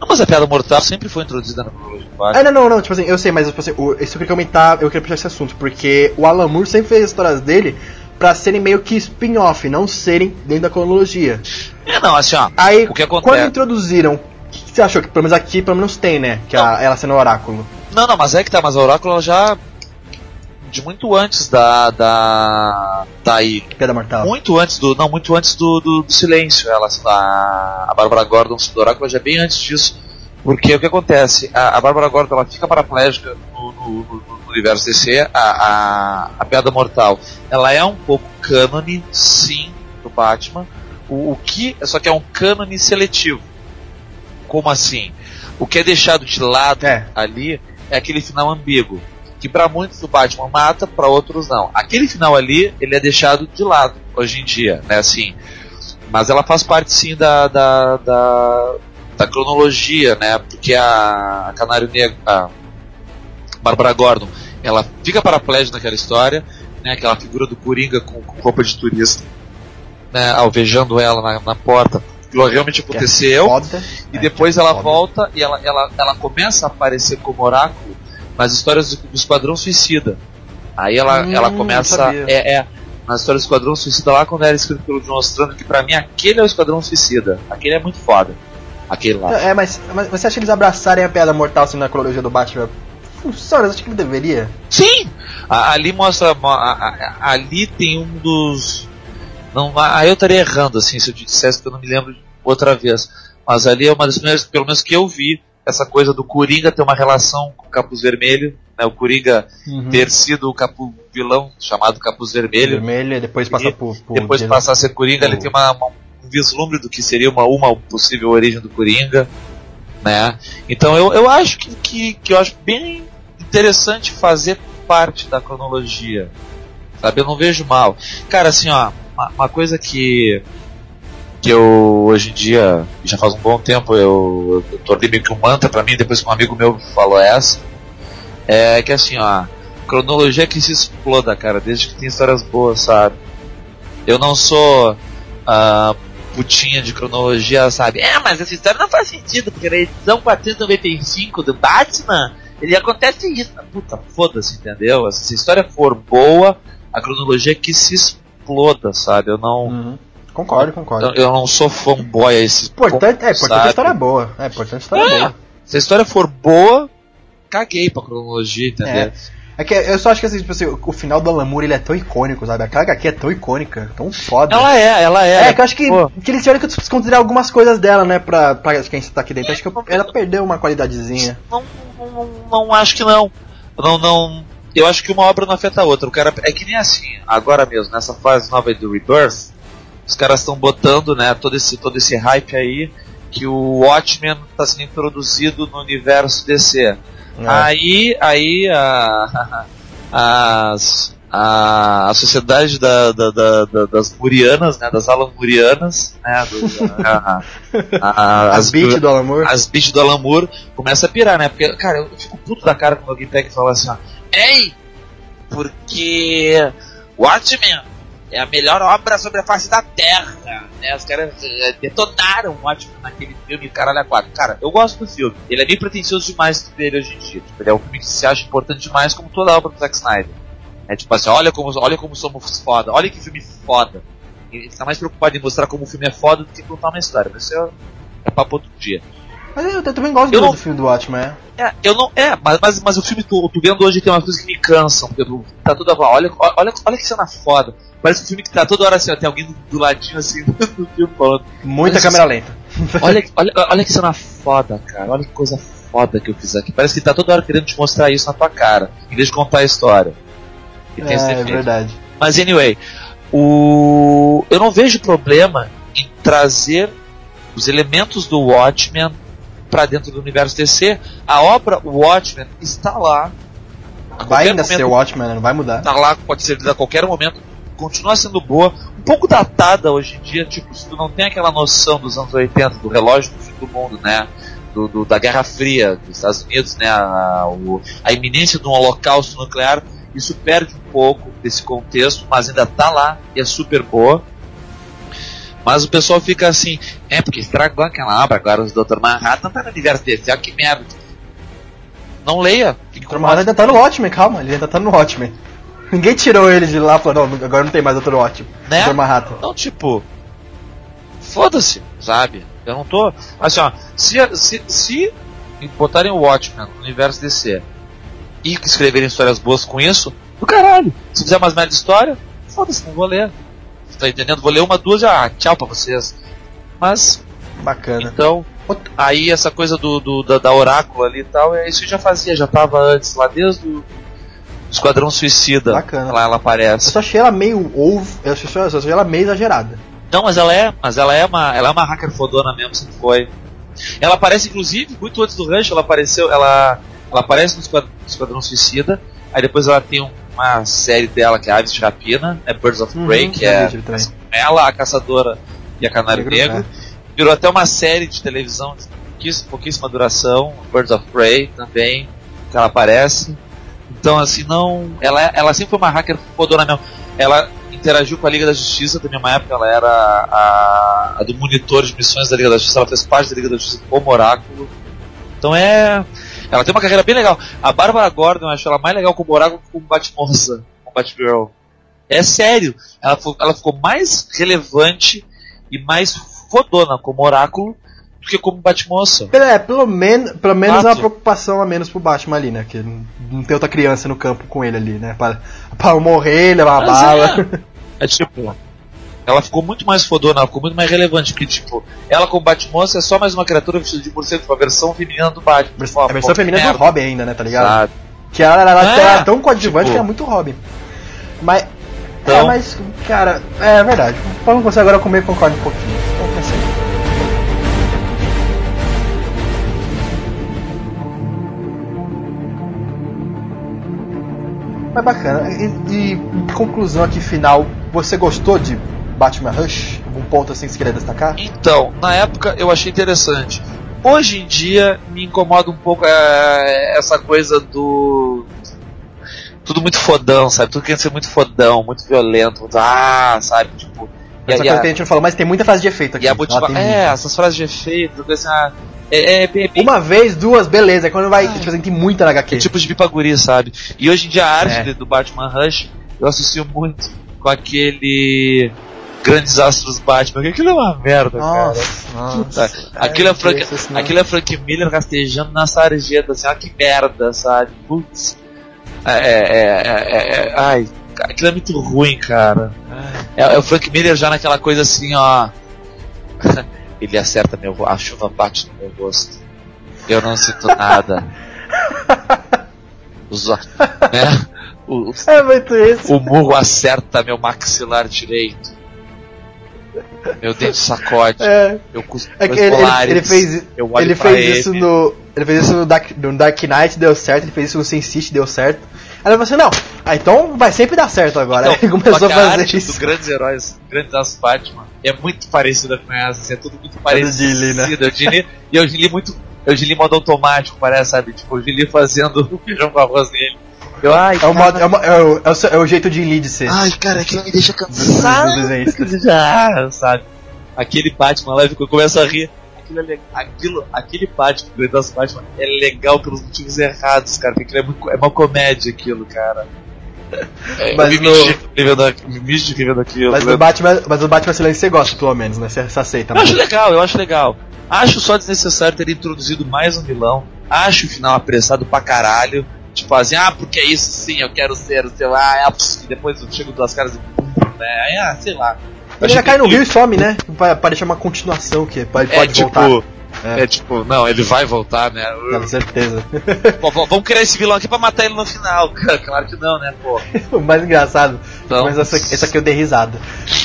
Não, mas a Piada Mortal sempre foi introduzida na cronologia do Batman. Não, tipo assim, eu sei, mas tipo assim, isso eu queria comentar, eu queria puxar esse assunto, porque o Alan Moore sempre fez as histórias dele pra serem meio que spin-off, não serem dentro da cronologia. Aí, o que acontece... Quando introduziram, o que você achou? Que pelo menos aqui, tem, né? Que ela sendo o Oráculo. Não, mas é que tá, mas o Oráculo já... De muito antes Piada Mortal. Muito antes do Silêncio. Ela, a Bárbara Gordon, do Oráculo, já é bem antes disso. Porque o que acontece? A Bárbara Gordon, ela fica paraplégica no universo DC, a Piada Mortal, ela é um pouco cânone, sim, do Batman, só que é um cânone seletivo. Como assim? O que é deixado de lado ali é aquele final ambíguo, que pra muitos o Batman mata, pra outros não. Aquele final ali, ele é deixado de lado, hoje em dia, né, assim, mas ela faz parte, sim, da cronologia, né, porque a Canário Negro, a Bárbara Gordon, ela fica paraplégica naquela história, né, aquela figura do Coringa com roupa de turista, né, alvejando ela na porta. Aquilo realmente aconteceu. E depois ela volta e ela começa a aparecer como Oráculo nas histórias do Esquadrão Suicida. Aí ela começa... Nas histórias do Esquadrão Suicida, lá quando era escrito pelo John Ostrando, que pra mim aquele é o Esquadrão Suicida. Aquele é muito foda. Aquele lá. Mas você acha que eles abraçarem a Piada Mortal assim na cronologia do Batman? Funciona, acho que ele deveria. Sim! Ali mostra. Ali tem um dos. Não, aí eu estaria errando, assim, se eu te dissesse, porque eu não me lembro outra vez. Mas ali é uma das primeiras, pelo menos que eu vi, essa coisa do Coringa ter uma relação com o Capuz Vermelho, né? O Coringa ter sido o vilão chamado Capuz Vermelho. Depois passa por depois passar a ser Coringa, ele tem um vislumbre do que seria uma possível origem do Coringa, né? Então eu acho que eu acho bem interessante fazer parte da cronologia, sabe? Eu não vejo mal. Cara, assim, ó, uma coisa que eu hoje em dia, já faz um bom tempo, eu tornei meio que um mantra pra mim, depois que um amigo meu falou essa, é que assim, ó, cronologia que se exploda, cara, desde que tem histórias boas, sabe? Eu não sou... putinha de cronologia, sabe? Mas essa história não faz sentido, porque na edição 495 do Batman, ele acontece isso. Puta, foda-se, entendeu? Se a história for boa, a cronologia é que se exploda, sabe? Eu não... Concordo. Eu não sou fanboy a esse ponto, importante a história boa. Se a história for boa, caguei pra cronologia, entendeu? É que eu só acho que assim, tipo assim, o final do Alan Moore, ele é tão icônico, sabe? Aquela HQ é tão icônica, tão foda. Ela é. É, que eu acho que eles tiveram que desconsiderar algumas coisas dela, né? Pra quem está aqui dentro. Acho que ela perdeu uma qualidadezinha. Não acho que não. Eu acho que uma obra não afeta a outra. O cara, é que nem assim, agora mesmo, nessa fase nova do Rebirth, os caras estão botando, né, todo esse hype aí, que o Watchmen está sendo introduzido no universo DC. A sociedade das Murianas, né, das Alan Murianas, né, as beats do Alan Moore começa a pirar, né, porque, cara, eu fico puto da cara quando alguém pega e fala assim, ó, porque Watchmen é a melhor obra sobre a face da Terra, né? Os caras detonaram o Watchmen naquele filme, caralho, a quatro. Cara, eu gosto do filme. Ele é bem pretencioso demais dele hoje em dia. Tipo, ele é um filme que se acha importante demais, como toda a obra do Zack Snyder. É tipo assim, olha como somos foda, olha que filme foda. Ele tá mais preocupado em mostrar como o filme é foda do que contar uma história. Mas isso é papo outro dia. Mas eu também gosto do filme do Watchmen, mas o filme tu vendo hoje tem umas coisas que me cansam, porque tá toda hora, olha que cena foda. Parece um filme que tá toda hora assim, ó, tem alguém do ladinho assim do filme falando. Muita câmera lenta. Olha que cena foda, cara, olha que coisa foda que eu fiz aqui. Parece que tá toda hora querendo te mostrar isso na tua cara, em vez de contar a história. E tem esse defeito. É verdade. Mas anyway, Eu não vejo problema em trazer os elementos do Watchmen para dentro do universo DC. A obra Watchmen está lá. Vai ainda ser Watchmen, não vai mudar. Está lá, pode ser a qualquer momento. Continua sendo boa. Um pouco datada hoje em dia, tipo, se tu não tem aquela noção dos anos 80, do relógio do fim do mundo, né? Da Guerra Fria dos Estados Unidos, né? A iminência de um holocausto nuclear. Isso perde um pouco desse contexto, mas ainda tá lá e é super boa. Mas o pessoal fica assim, porque estragou aquela obra, agora os Dr. Manhattan tá no universo desse, olha que merda. Não leia. Dr. Manhattan ainda tá no Watchmen, calma, ele ainda tá no Watchmen. Ninguém tirou ele de lá e falou, não, agora não tem mais Dr. Watchmen, né? Dr. Manhattan. Então, tipo, foda-se, sabe? Eu não tô... Assim, ó, se botarem o Watchmen no universo DC... e que escreverem histórias boas com isso, do caralho. Se quiser mais merda de história, foda-se, não vou ler. Você tá entendendo? Vou ler uma, duas, já tchau pra vocês. Mas, bacana. Então, aí essa coisa da Oráculo ali e tal, isso eu já fazia, já tava antes, lá desde o Esquadrão Suicida. Bacana. Lá ela aparece. Eu só achei ela meio exagerada. Não, mas ela é uma hacker fodona mesmo, sempre foi. Ela aparece, inclusive, muito antes do Rancho, ela aparece no Esquadrão Suicida, aí depois ela tem uma série dela que é Aves de Rapina, é Birds of Prey, que é ela, a Caçadora e a Canário Negro. Virou até uma série de televisão de pouquíssima duração, Birds of Prey também, que ela aparece. Então, assim, não. Ela sempre foi uma hacker fodona mesmo. Ela interagiu com a Liga da Justiça, também uma época ela era a do monitor de missões da Liga da Justiça, ela fez parte da Liga da Justiça como Oráculo. Então é... Ela tem uma carreira bem legal. A Bárbara Gordon, eu acho ela mais legal como Oráculo que como Batmoça, como Batgirl. É sério. Ela ficou mais relevante e mais fodona como Oráculo do que como Batmoça. Pelo menos é uma preocupação a menos pro Batman ali, né? Que não tem outra criança no campo com ele ali, né? Pra morrer, levar uma bala. É tipo... Ela ficou muito mais fodona, ela ficou muito mais relevante, porque, tipo, ela com o Batmoça é só mais uma criatura vestida de morcego, tipo, a versão feminina do Batman. A versão feminina do Robin ainda, né, tá ligado? Sabe. Que ela era tão coadjuvante, tipo, que era muito Robin. Mas, então... mas, cara, é verdade. Vamos conseguir agora comer e concordo um pouquinho. Vamos pensar. Mas bacana. E conclusão aqui, final, você gostou de Batman Rush? Algum ponto assim que você queria destacar? Então, na época eu achei interessante. Hoje em dia me incomoda um pouco essa coisa do... Tudo muito fodão, sabe? Tudo quer ser muito fodão, muito violento, muito... sabe? Tipo... Essa coisa que a gente não falou, mas tem muita frase de efeito aqui. Essas frases de efeito, assim, uma vez, duas, beleza. Quando vai, tem muita na HQ. É tipo de pipaguri, sabe? E hoje em dia a arte do Batman Rush, eu associo muito com aquele... Grandes Astros Batman, aquilo é uma merda, nossa, aquilo é Frank Miller rastejando na sarjeta, assim, olha que merda, sabe? Putz, aquilo é muito ruim, cara. É o Frank Miller já naquela coisa assim, ó. Ele acerta a chuva bate no meu rosto. Eu não sinto nada. Né? É muito isso. O murro acerta meu maxilar direito. Meu dente sacode. Eu cuspo meus colares. Ele fez isso no Dark Knight, deu certo. Ele fez isso no Sin City, deu certo. Aí ele falou assim, não, então vai sempre dar certo agora. Então, aí ele começou a fazer arte isso. Dos grandes heróis, grandes aspas Batman, é muito parecida com essas, é tudo muito parecido. É do Gilly, né? E eu Gilly muito, eu Gilly modo automático, parece, sabe? Tipo, o Gilly fazendo o feijão com arroz dele. É o jeito de Lee de ser. Ai, cara, aquilo me deixa cansado. Sabe? Aquele Batman lá começa a rir. Aquele Batman das Batman é legal pelos motivos errados, cara. Porque é uma comédia aquilo, cara. Mas o Batman Silêncio você gosta, pelo menos, né? Você aceita. Eu acho legal. Acho só desnecessário ter introduzido mais um vilão. Acho o final apressado pra caralho. Tipo assim, porque é isso sim, eu quero ser, sei lá, e depois eu chego duas caras e sei lá. Ele já cai no rio e some, né? Pra deixar uma continuação que pode voltar. Não, ele vai voltar, né? Com certeza. Pô, vamos criar esse vilão aqui pra matar ele no final, cara. Claro que não, né, pô. O mais engraçado, explicação. Mas essa aqui eu dei risada.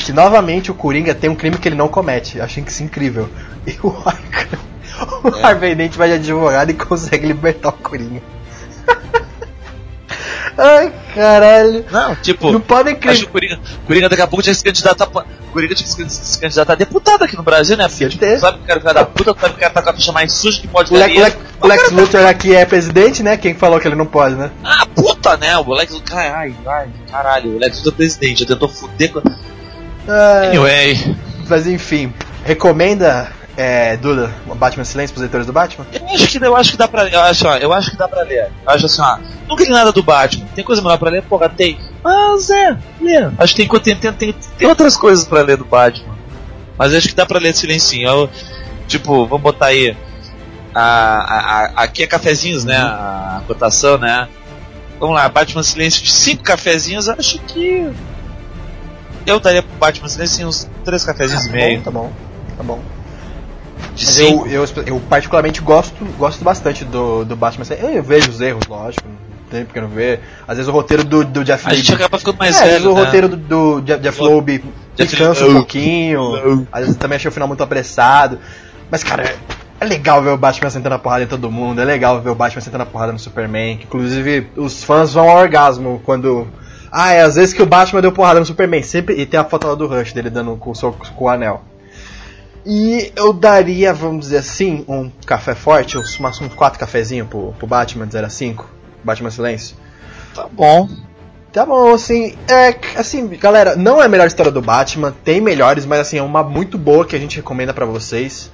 Que novamente o Coringa tem um crime que ele não comete. Achei que isso é incrível. E o Harvey Dent vai de advogado e consegue libertar o Coringa. Ai, caralho. Não, tipo, não podem crer. O Coringa daqui a pouco tinha que se candidatar pra... O Coringa tinha que se candidatar a deputado aqui no Brasil, né, filho? Tipo, sabe que o cara é filho da puta, sabe que o cara tá com a ficha mais suja que pode dar. O Lex Luthor aqui é presidente, né? Quem falou que ele não pode, né? Ah, puta, né? O Lex Luthor... Ai, caralho. O Lex Luthor é presidente. Já tentou fuder com... Anyway. Mas, enfim. Recomenda... Duda, Batman Silêncio pros leitores do Batman? Eu acho que dá pra ler. Eu acho que dá pra ler. Eu acho assim, nunca li nada do Batman. Tem coisa melhor pra ler? Porra, tem. Mas lê. Acho que tem outras coisas pra ler do Batman. Mas eu acho que dá pra ler Silencinho. Tipo, vamos botar aí. Aqui é cafezinhos, né? A cotação, né? Vamos lá, Batman Silêncio de 5 cafezinhos. Acho que. Eu daria pro Batman Silêncio uns 3 cafezinhos e meio. Tá bom. Mas eu particularmente gosto bastante do Batman. Eu vejo os erros, lógico, não tem porque não ver. Às vezes o roteiro do Jeff Loeb. A gente acaba ficando mais velho, às vezes, né? O roteiro do Jeff Loeb cansa um pouquinho. Às vezes também achei o final muito apressado. Mas, cara, é legal ver o Batman sentando a porrada em todo mundo. É legal ver o Batman sentando a porrada no Superman. Que, inclusive, os fãs vão ao orgasmo quando... é às vezes que o Batman deu porrada no Superman. Sempre, e tem a foto lá do Rush dele dando com o soco com o anel. E eu daria, vamos dizer assim, um café forte, uns 4 cafezinhos pro Batman de 0-5, Batman Silêncio. Tá bom, assim, galera, não é a melhor história do Batman, tem melhores, mas assim, é uma muito boa que a gente recomenda pra vocês.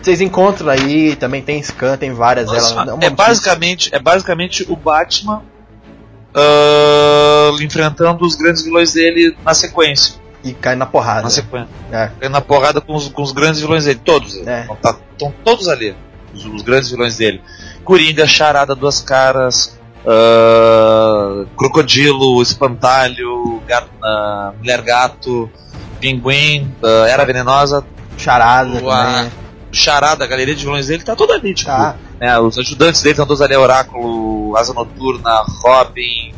Vocês encontram aí, também tem scan, tem várias. É basicamente o Batman enfrentando os grandes vilões dele na sequência. E cai na porrada. Na sequência. Cai na porrada com os grandes vilões dele. Todos. Estão todos ali. Os grandes vilões dele. Coringa, Charada, Duas Caras, Crocodilo, Espantalho, Mulher Gato, Pinguim, Era Venenosa. Charada. Charada, a galeria de vilões dele tá toda ali, tipo. Os ajudantes dele estão todos ali, Oráculo, Asa Noturna, Robin,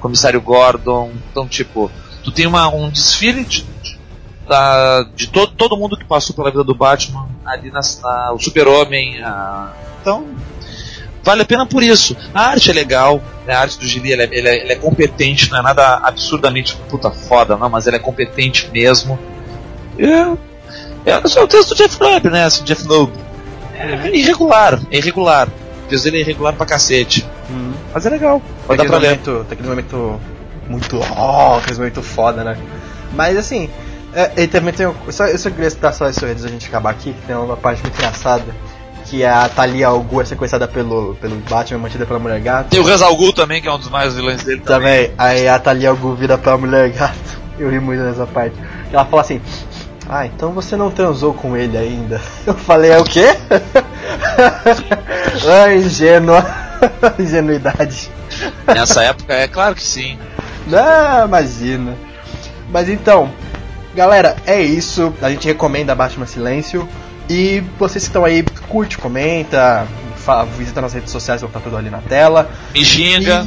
Comissário Gordon. Então, tipo. Tu tem um desfile de todo mundo que passou pela vida do Batman, ali o Super-Homem. Então, vale a pena por isso. A arte é legal, né? A arte do Gili ela é competente, não é nada absurdamente puta foda, não, mas ela é competente mesmo. É o texto do Jeff Loeb, né? Assim, Jeff Loeb. É irregular. O texto dele é irregular pra cacete. Mas é legal. Pode dar pra ler. Daquele momento. Muito muito foda, né? Mas assim, ele também tem. Eu só queria citar só isso antes da gente acabar aqui, que tem uma parte muito engraçada, que a Talia Al Ghul é sequestrada pelo Batman, mantida pela Mulher Gato. Tem o Ra's Al Ghul também, que é um dos mais vilões dele também. Aí a Talia Al Ghul vira pra Mulher Gato. Eu ri muito nessa parte. Ela fala assim, então você não transou com ele ainda. Eu falei, o quê? Ingenuidade. Nessa época é claro que sim. Ah, imagina. Mas então, galera, é isso. A gente recomenda Batman Silêncio. E vocês que estão aí, curte, comenta, visita nossas redes sociais, vão estar tudo ali na tela. Me xinga.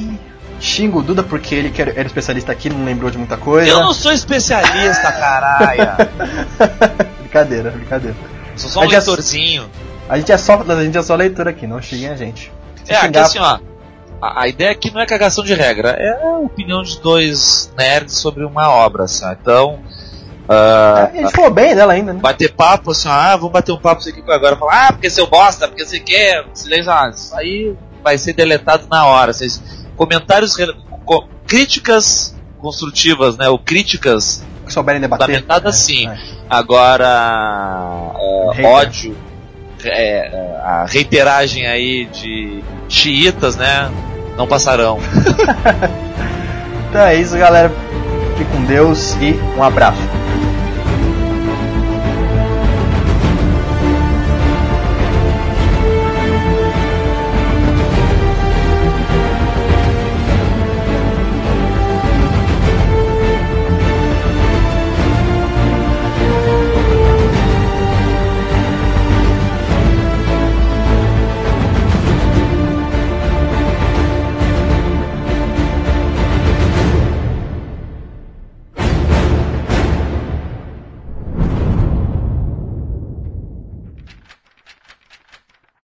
Xinga o Duda porque ele era especialista aqui, não lembrou de muita coisa. Eu não sou especialista, caralho. Brincadeira. Sou só um leitorzinho. A gente é só leitor aqui, não xinguem a gente. Aqui assim, A ideia aqui não é cagação de regra, é a opinião de 2 nerds sobre uma obra, sabe? Então... a gente falou bem dela ainda, né? Bater papo, assim, vamos bater um papo isso aqui agora. Falar, porque seu bosta, porque você quer, silêncio, isso aí vai ser deletado na hora. Vocês, comentários, críticas construtivas, né? Ou críticas... Que souberem debater. Lamentadas, sim. Agora, ódio, a reiteragem aí de xiitas, né? Não passarão. Então é isso, galera. Fique com Deus e um abraço.